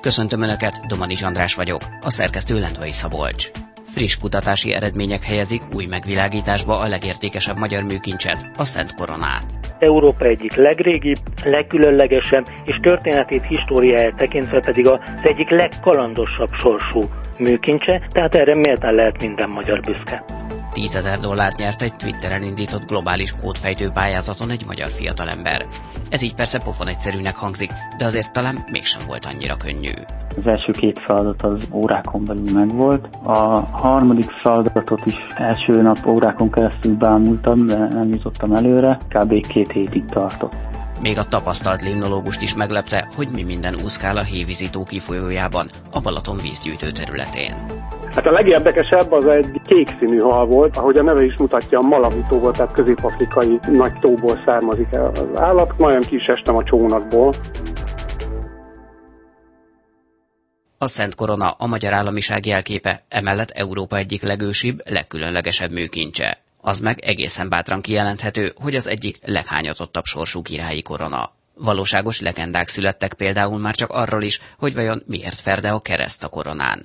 Köszöntöm Önöket, Domanics András vagyok, a szerkesztő Lentvai Szabolcs. Friss kutatási eredmények helyezik új megvilágításba a legértékesebb magyar műkincset, a Szent Koronát. Európa egyik legrégibb, legkülönlegesebb és történetét, históriáját tekintve pedig az egyik legkalandosabb sorsú műkincse, tehát erre méltán lehet minden magyar büszke. $10,000 nyert egy Twitteren indított globális kódfejtő pályázaton egy magyar fiatalember. Ez így persze pofon egyszerűnek hangzik, de azért talán mégsem volt annyira könnyű. Az első két feladat az órákon belül megvolt. A harmadik feladatot is első nap órákon keresztül bámultam, de nem jutottam előre. Kb. 2 hétig tartott. Még a tapasztalt limnológust is meglepte, hogy mi minden úszkál a hévízító kifolyójában, a Balaton vízgyűjtő területén. Hát a legérdekesebb az egy kék színű hal volt, ahogy a neve is mutatja, a malawi tóból, tehát közép-afrikai nagy tóból származik az állat, majdnem ki is estem a csónakból. A Szent Korona a magyar államiság jelképe, emellett Európa egyik legősibb, legkülönlegesebb műkincse. Az meg egészen bátran kijelenthető, hogy az egyik leghányatottabb sorsú királyi korona. Valóságos legendák születtek például már csak arról is, hogy vajon miért ferde a kereszt a koronán.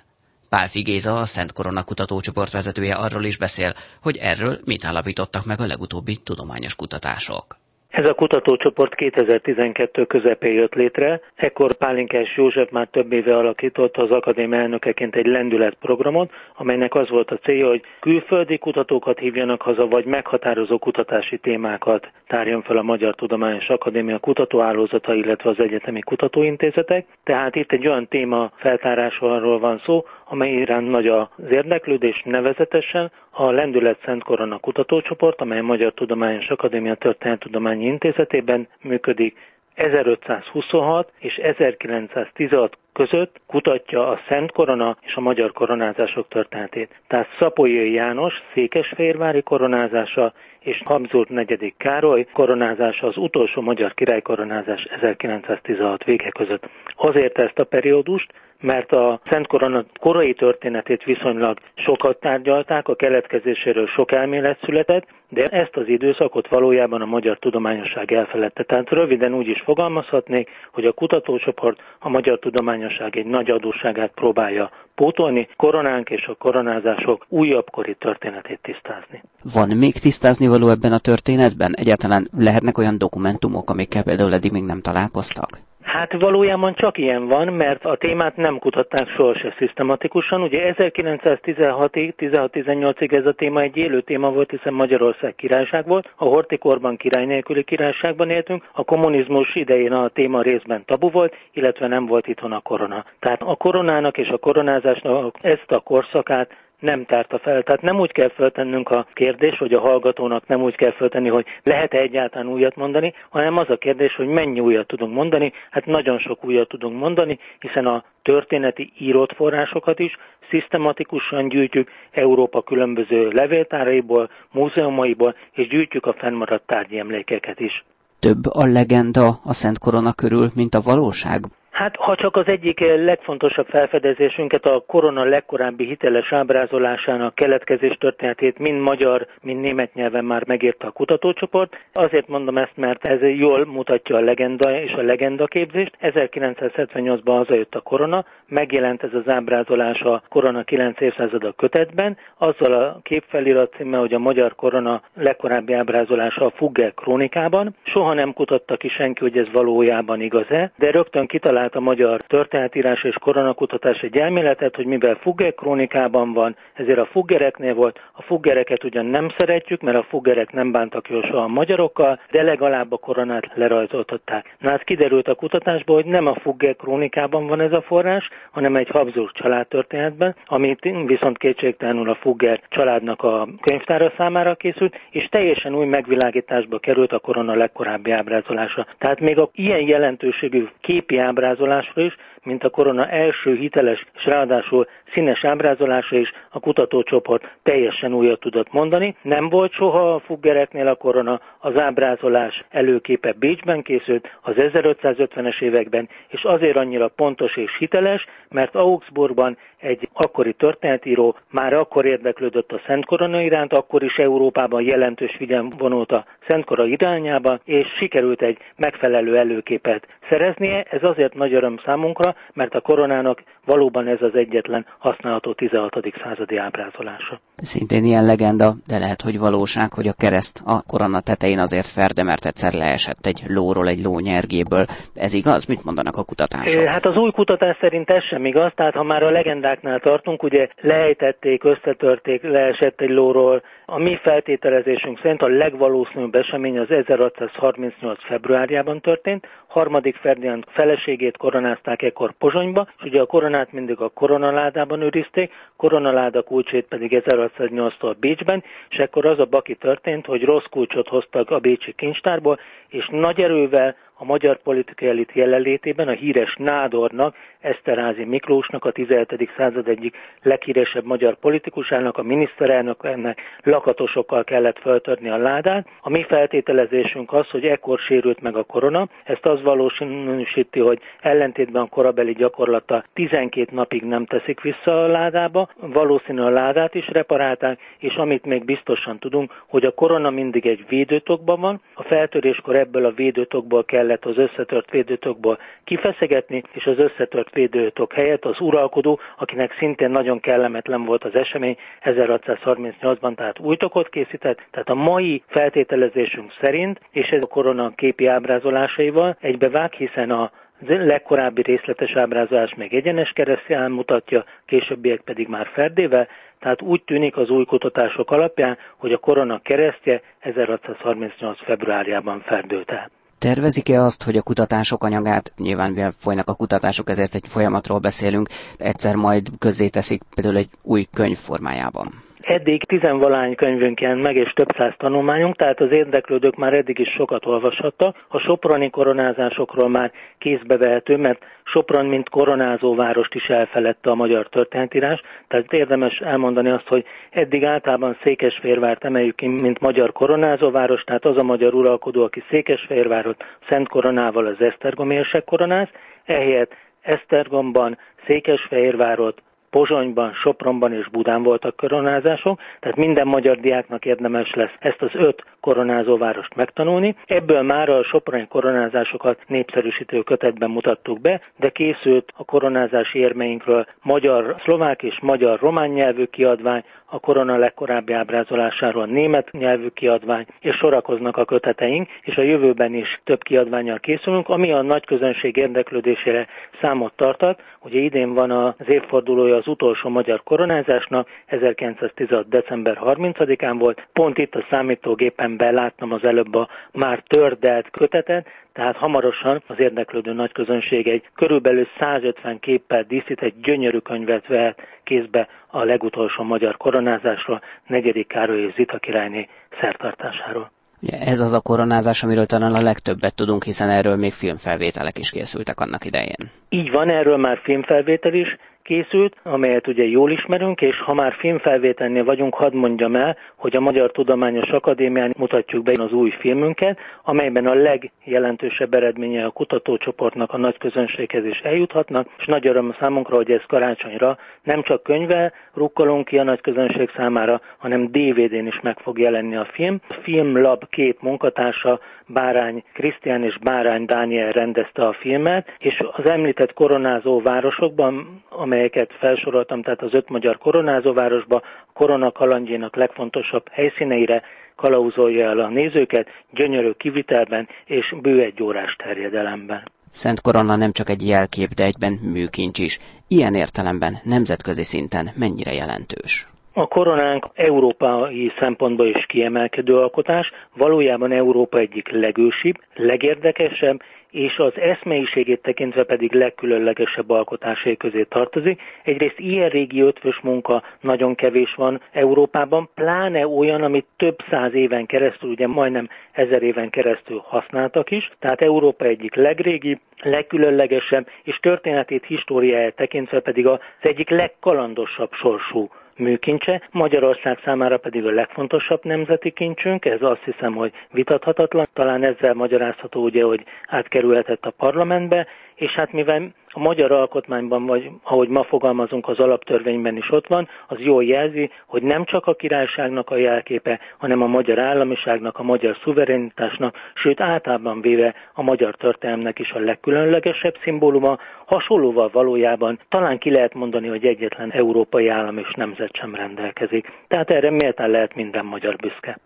Pálfi Géza, a Szent Korona kutatócsoport vezetője arról is beszél, hogy erről mit állapítottak meg a legutóbbi tudományos kutatások. Ez a kutatócsoport 2012 közepén jött létre, ekkor Pálinkás József már több éve alakította az akadémia elnökeként egy lendületprogramot, amelynek az volt a célja, hogy külföldi kutatókat hívjanak haza, vagy meghatározó kutatási témákat tárjon fel a Magyar Tudományos Akadémia kutatóhálózata, illetve az egyetemi kutatóintézetek. Tehát itt egy olyan téma feltárásról van szó, amely iránt nagy az érdeklődés, nevezetesen a Lendület Szent Korona kutatócsoport, amely a Magyar Tudományos Akadémia Történettudományi Intézetében működik, 1526 és 1916 között kutatja a Szent Korona és a magyar koronázások történetét. Tehát Szapolyai János székesfehérvári koronázása és Habsburg IV. Károly koronázása, az utolsó magyar király koronázás 1916 vége között. Azért ezt a periódust, mert a Szent Korona korai történetét viszonylag sokat tárgyalták, a keletkezéséről sok elmélet született, de ezt az időszakot valójában a magyar tudományosság elfeledte. Tehát röviden úgy is fogalmazhatnék, hogy a kutatócsoport a magyar tudományosság egy nagy adósságát próbálja pótolni, koronánk és a koronázások újabb kori történetét tisztázni. Van még tisztázni való ebben a történetben? Egyáltalán lehetnek olyan dokumentumok, amikkel például eddig még nem találkoztak? Hát valójában csak ilyen van, mert a témát nem kutatták sohasem szisztematikusan. Ugye 1916-ig, 16-18-ig ez a téma egy élő téma volt, hiszen Magyarország királyság volt, a hortikorban király nélküli királyságban éltünk, a kommunizmus idején a téma részben tabu volt, illetve nem volt itthon a korona. Tehát a koronának és a koronázásnak ezt a korszakát nem tárta fel. Tehát nem úgy kell föltennünk a kérdés, hogy a hallgatónak nem úgy kell föltenni, hogy lehet-e egyáltalán újat mondani, hanem az a kérdés, hogy mennyi újat tudunk mondani. Hát nagyon sok újat tudunk mondani, hiszen a történeti írott forrásokat is szisztematikusan gyűjtjük Európa különböző levéltáraiból, múzeumaiból, és gyűjtjük a fennmaradt tárgyi emlékeket is. Több a legenda a Szent Korona körül, mint a valóság? Hát ha csak az egyik legfontosabb felfedezésünket, a korona legkorábbi hiteles ábrázolásának keletkezés történetét mind magyar, mind német nyelven már megírta a kutatócsoport. Azért mondom ezt, mert ez jól mutatja a legenda és a legendaképzést. 1978-ban hazajött a korona, megjelent ez az ábrázolás a Korona 9 évszázada kötetben, azzal a képfelirat címe, hogy a magyar korona legkorábbi ábrázolása a Fugger krónikában. Soha nem kutatta ki senki, hogy ez valójában igaz-e, de rögtön kitalált a magyar történetírás és koronakutatás egy elméletet, hogy mivel Fugger krónikában van, ezért a Fuggereknél volt. A Fuggereket ugyan nem szeretjük, mert a Fuggerek nem bántak jól soha a magyarokkal, de legalább a koronát lerajzoltatták. Na, hát kiderült a kutatásból, hogy nem a Fugger krónikában van ez a forrás, hanem egy Habsburg családtörténetben, amit viszont kétségtelenül a Fugger családnak a könyvtára számára készült, és teljesen új megvilágításba került a korona legkorábbi ábrázolása. Tehát még a ilyen jelentőségű képi ábrázolásra is, mint a korona első hiteles és ráadásul színes ábrázolásra is a kutatócsoport teljesen újat tudott mondani. Nem volt soha a Fuggereknél a korona, az ábrázolás előképe Bécsben készült az 1550-es években, és azért annyira pontos és hiteles, mert Augsburgban egy akkori történetíró már akkor érdeklődött a Szent Korona iránt, akkor is Európában jelentős figyelm vonult a Szent Korona irányába, és sikerült egy megfelelő előképet szereznie. Ez azért nagy öröm számunkra, ábrázolása, mert a koronának valóban ez az egyetlen használható 16. századi ábrázolása. Szintén ilyen legenda, de lehet, hogy valóság, hogy a kereszt a korona tetején azért ferde, mert egyszer leesett egy lóról, egy lónyergéből. Ez igaz? Mit mondanak a kutatások? Hát az új kutatás szerint ez sem igaz, tehát ha már a legendáknál tartunk, ugye lejtették, összetörték, leesett egy lóról. A mi feltételezésünk szerint a legvalószínűbb esemény az 1638. februárjában történt. Harmadik Ferdinánd feleségét koronázták ekkor Pozsonyba, és ugye a koronát mindig a koronaládában őrizték, koronaláda kulcsét pedig 1608-tól Bécsben, és ekkor az a baki történt, hogy rossz kulcsot hoztak a bécsi kincstárból, és nagy erővel a magyar politikai elit jelenlétében a híres nádornak, Eszterházy Miklósnak, a 17. század egyik leghíresebb magyar politikusának, a miniszterelnöknek lakatosokkal kellett feltörni a ládát. A mi feltételezésünk az, hogy ekkor sérült meg a korona. Ezt az valósíti, hogy ellentétben a korabeli gyakorlata 12 napig nem teszik vissza a ládába, valószínű a ládát is reparálták, és amit még biztosan tudunk, hogy a korona mindig egy védőtokban van, a feltöréskor ebből a védőtokból kellett az összetört védőtokból kifeszegetni, és az összetört védőtok helyett az uralkodó, akinek szintén nagyon kellemetlen volt az esemény, 1638-ban tehát új tokot készített, tehát a mai feltételezésünk szerint, és ez a korona képi ábrázolásaival egybevág, hiszen a legkorábbi részletes ábrázolás még egyenes keresztjel mutatja, későbbiek pedig már ferdével, tehát úgy tűnik az új kutatások alapján, hogy a korona keresztje 1638. februárjában ferdült el. Tervezik-e azt, hogy a kutatások anyagát, nyilván mivel folynak a kutatások, ezért egy folyamatról beszélünk, egyszer majd közzéteszik például egy új könyv formájában? Eddig 10-valahány könyvünk jelent meg, és több száz tanulmányunk, tehát az érdeklődők már eddig is sokat olvashattak. A soproni koronázásokról már kézbe vehető, mert Sopron, mint koronázó várost is elfeledte a magyar történetírás, tehát érdemes elmondani azt, hogy eddig általában Székesfehérvárt emeljük ki, mint magyar koronázóváros, tehát az a magyar uralkodó, aki Székesfehérvárot Szent Koronával az esztergomi érsek koronáz, ehelyett Esztergomban, Székesfehérvárot, Pozsonyban, Sopronban és Budán voltak koronázások, tehát minden magyar diáknak érdemes lesz ezt az 5 koronázóvárost megtanulni. Ebből már a soproni koronázásokat népszerűsítő kötetben mutattuk be, de készült a koronázási érmeinkről magyar-szlovák és magyar-román nyelvű kiadvány, a korona legkorábbi ábrázolásáról német nyelvű kiadvány, és sorakoznak a köteteink, és a jövőben is több kiadvánnyal készülünk, ami a nagy közönség érdeklődésére számot tartat. Ugye idén van az évfordulója az utolsó magyar koronázásnak, 1916. december 30-án volt, pont itt a számítógépen beláttam az előbb a már tördelt kötetet, tehát hamarosan az érdeklődő nagy közönség egy körülbelül 150 képpel díszített gyönyörű könyvet vehet kézbe a legutolsó magyar koronázásról, 4. Károly és Zita királyné szertartásáról. Ugye ez az a koronázás, amiről talán a legtöbbet tudunk, hiszen erről még filmfelvételek is készültek annak idején. Így van, erről már filmfelvétel is készült, amelyet ugye jól ismerünk, és ha már filmfelvételnél vagyunk, hadd mondjam el, hogy a Magyar Tudományos Akadémián mutatjuk be az új filmünket, amelyben a legjelentősebb eredménye a kutatócsoportnak a nagy közönséghez is eljuthatnak, és nagy öröm számunkra, hogy ez karácsonyra nem csak könyvvel rukkolunk ki a nagy közönség számára, hanem DVD-n is meg fog jelenni a film. A Filmlab két munkatársa, Bárány Krisztián és Bárány Dániel rendezte a filmet, és az említett koronázó városokban, amelyeket felsoroltam, tehát az 5 magyar koronázóvárosba, korona kalandjának legfontosabb helyszíneire kalauzolja el a nézőket, gyönyörű kivitelben és bő egy órás terjedelemben. Szent Korona nem csak egy jelkép, de egyben műkincs is. Ilyen értelemben nemzetközi szinten mennyire jelentős? A koronánk európai szempontból is kiemelkedő alkotás, valójában Európa egyik legősibb, legérdekesebb, és az eszmeiségét tekintve pedig legkülönlegesebb alkotásai közé tartozik. Egyrészt ilyen régi ötvös munka nagyon kevés van Európában, pláne olyan, amit több száz éven keresztül, ugye majdnem 1000 éven keresztül használtak is, tehát Európa egyik legrégibb, legkülönlegesebb, és történetét, históriáját tekintve pedig az egyik legkalandosabb sorsú műkincse, Magyarország számára pedig a legfontosabb nemzeti kincsünk, ez azt hiszem, hogy vitathatatlan, talán ezzel magyarázható ugye, hogy átkerülhetett a parlamentbe, és hát mivel a magyar alkotmányban, vagy ahogy ma fogalmazunk, az alaptörvényben is ott van, az jól jelzi, hogy nem csak a királyságnak a jelképe, hanem a magyar államiságnak, a magyar szuverenitásnak, sőt általában véve a magyar történelemnek is a legkülönlegesebb szimbóluma, hasonlóval valójában talán ki lehet mondani, hogy egyetlen európai állam és nemzet sem rendelkezik. Tehát erre méltán lehet minden magyar büszke.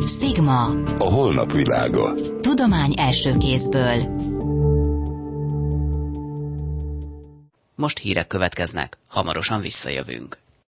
Szigma. A holnap világa. Tudomány első kézből. Most hírek következnek, hamarosan visszajövünk.